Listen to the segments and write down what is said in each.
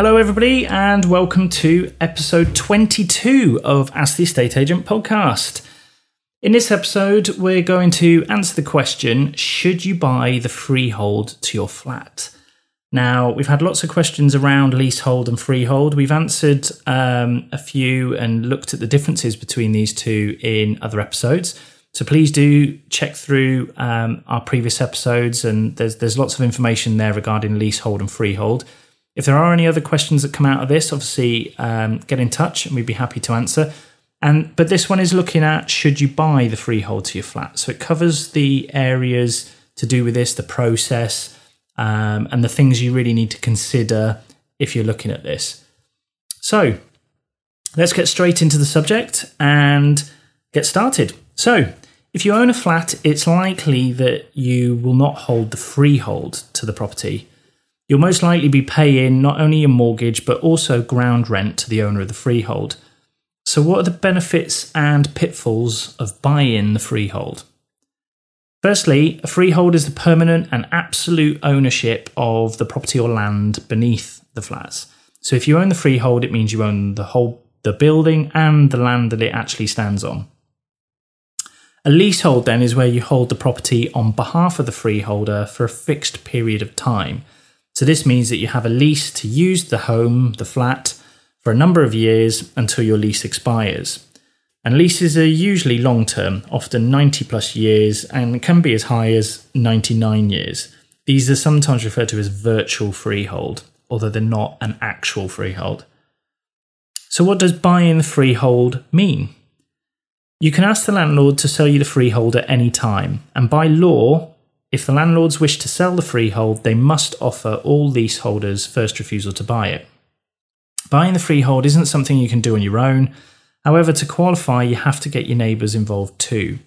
Hello everybody and welcome to episode 22 of Ask the Estate Agent podcast. In this episode, we're going to answer the question, should you buy the freehold to your flat? Now, we've had lots of questions around leasehold and freehold. We've answered a few and looked at the differences between these two in other episodes. So please do check through our previous episodes, and there's lots of information there regarding leasehold and freehold. If there are any other questions that come out of this, obviously get in touch and we'd be happy to answer. But this one is looking at, should you buy the freehold to your flat? So it covers the areas to do with this, the process, and the things you really need to consider if you're looking at this. So let's get straight into the subject and get started. So if you own a flat, it's likely that you will not hold the freehold to the property. You'll most likely be paying not only your mortgage, but also ground rent to the owner of the freehold. So what are the benefits and pitfalls of buying the freehold? Firstly, a freehold is the permanent and absolute ownership of the property or land beneath the flats. So if you own the freehold, it means you own the building and the land that it actually stands on. A leasehold then is where you hold the property on behalf of the freeholder for a fixed period of time. So this means that you have a lease to use the home, the flat, for a number of years until your lease expires. And leases are usually long-term, often 90 plus years, and can be as high as 99 years. These are sometimes referred to as virtual freehold, although they're not an actual freehold. So what does buying the freehold mean? You can ask the landlord to sell you the freehold at any time, and by law, if the landlords wish to sell the freehold, they must offer all leaseholders first refusal to buy it. Buying the freehold isn't something you can do on your own. However, to qualify, you have to get your neighbours involved too.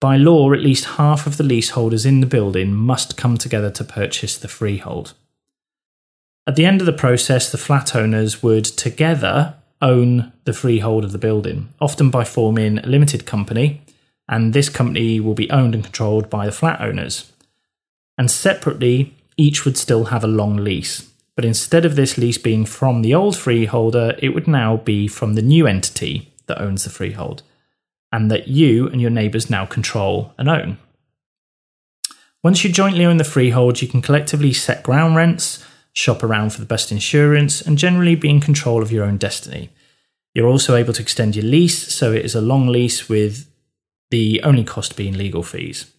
By law, at least half of the leaseholders in the building must come together to purchase the freehold. At the end of the process, the flat owners would together own the freehold of the building, often by forming a limited company, and this company will be owned and controlled by the flat owners. And separately, each would still have a long lease. But instead of this lease being from the old freeholder, it would now be from the new entity that owns the freehold, and that you and your neighbours now control and own. Once you jointly own the freehold, you can collectively set ground rents, shop around for the best insurance, and generally be in control of your own destiny. You're also able to extend your lease, so it is a long lease with the only cost being legal fees.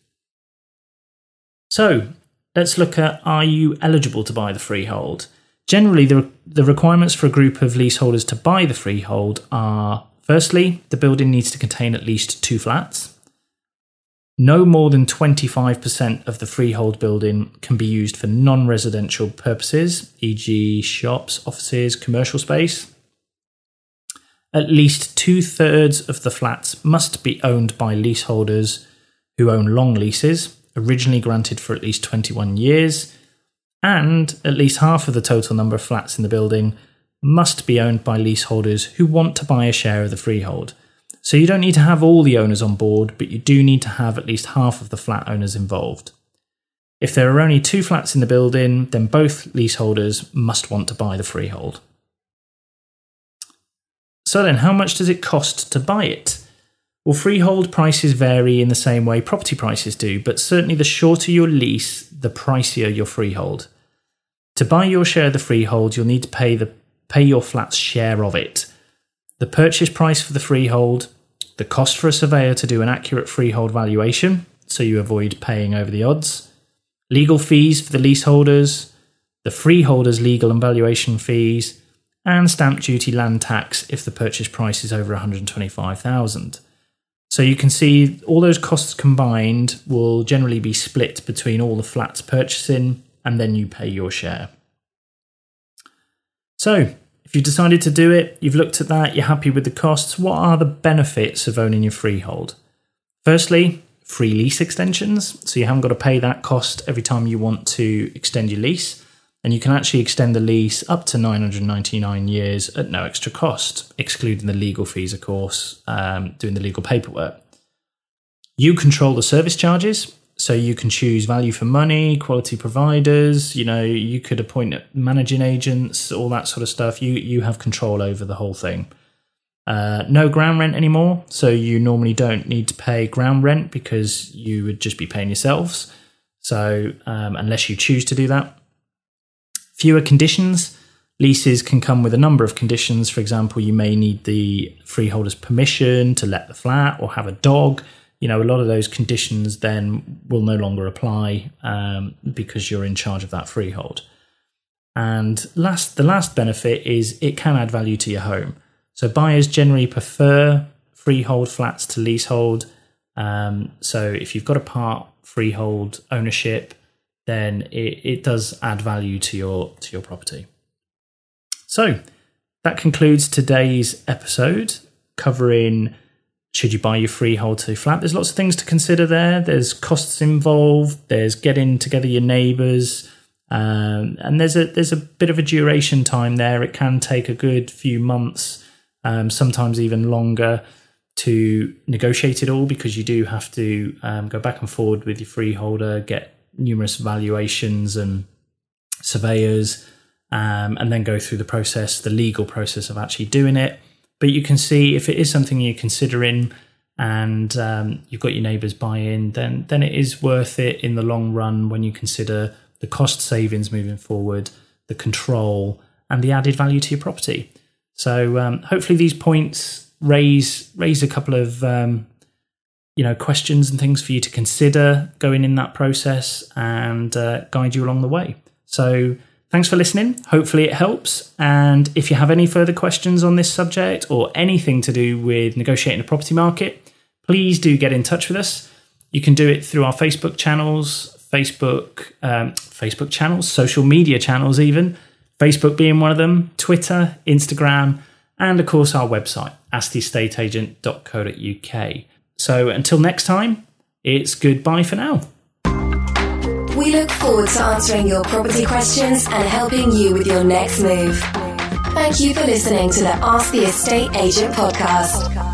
So, let's look at, are you eligible to buy the freehold? Generally, the requirements for a group of leaseholders to buy the freehold are, firstly, the building needs to contain at least two flats. No more than 25% of the freehold building can be used for non-residential purposes, e.g. shops, offices, commercial space. At least 2/3 of the flats must be owned by leaseholders who own long leases, originally granted for at least 21 years, and at least half of the total number of flats in the building must be owned by leaseholders who want to buy a share of the freehold. So you don't need to have all the owners on board, but you do need to have at least half of the flat owners involved. If there are only two flats in the building, then both leaseholders must want to buy the freehold. So then, how much does it cost to buy it? Well, freehold prices vary in the same way property prices do, but certainly the shorter your lease, the pricier your freehold. To buy your share of the freehold, you'll need to pay your flat's share of it. The purchase price for the freehold, the cost for a surveyor to do an accurate freehold valuation, so you avoid paying over the odds, legal fees for the leaseholders, the freeholders' legal and valuation fees, and stamp duty land tax if the purchase price is over $125,000. So you can see all those costs combined will generally be split between all the flats purchasing, and then you pay your share. So if you decided to do it, you've looked at that, you're happy with the costs, what are the benefits of owning your freehold? Firstly, free lease extensions. So you haven't got to pay that cost every time you want to extend your lease. And you can actually extend the lease up to 999 years at no extra cost, excluding the legal fees, of course, doing the legal paperwork. You control the service charges. So you can choose value for money, quality providers, you know, you could appoint managing agents, all that sort of stuff. You have control over the whole thing. No ground rent anymore. So you normally don't need to pay ground rent because you would just be paying yourselves. So unless you choose to do that. Fewer conditions. Leases can come with a number of conditions. For example, you may need the freeholder's permission to let the flat or have a dog. You know, a lot of those conditions then will no longer apply because you're in charge of that freehold. And the last benefit is it can add value to your home. So buyers generally prefer freehold flats to leasehold. So if you've got a part freehold ownership, then it does add value to your property. So that concludes today's episode covering should you buy your freehold to flat? There's lots of things to consider there. There's costs involved. There's getting together your neighbours. And there's a bit of a duration time there. It can take a good few months, sometimes even longer, to negotiate it all because you do have to go back and forward with your freeholder, get numerous valuations and surveyors, and then go through the legal process of actually doing it. But you can see if it is something you're considering and you've got your neighbours buy in, then it is worth it in the long run when you consider the cost savings moving forward, the control and the added value to your property. So hopefully these points raise a couple of questions and things for you to consider going in that process and guide you along the way. So thanks for listening. Hopefully it helps. And if you have any further questions on this subject or anything to do with negotiating the property market, please do get in touch with us. You can do it through our Facebook channels, social media channels even, Facebook being one of them, Twitter, Instagram, and of course our website, asktheestateagent.co.uk. So until next time, it's goodbye for now. We look forward to answering your property questions and helping you with your next move. Thank you for listening to the Ask the Estate Agent podcast.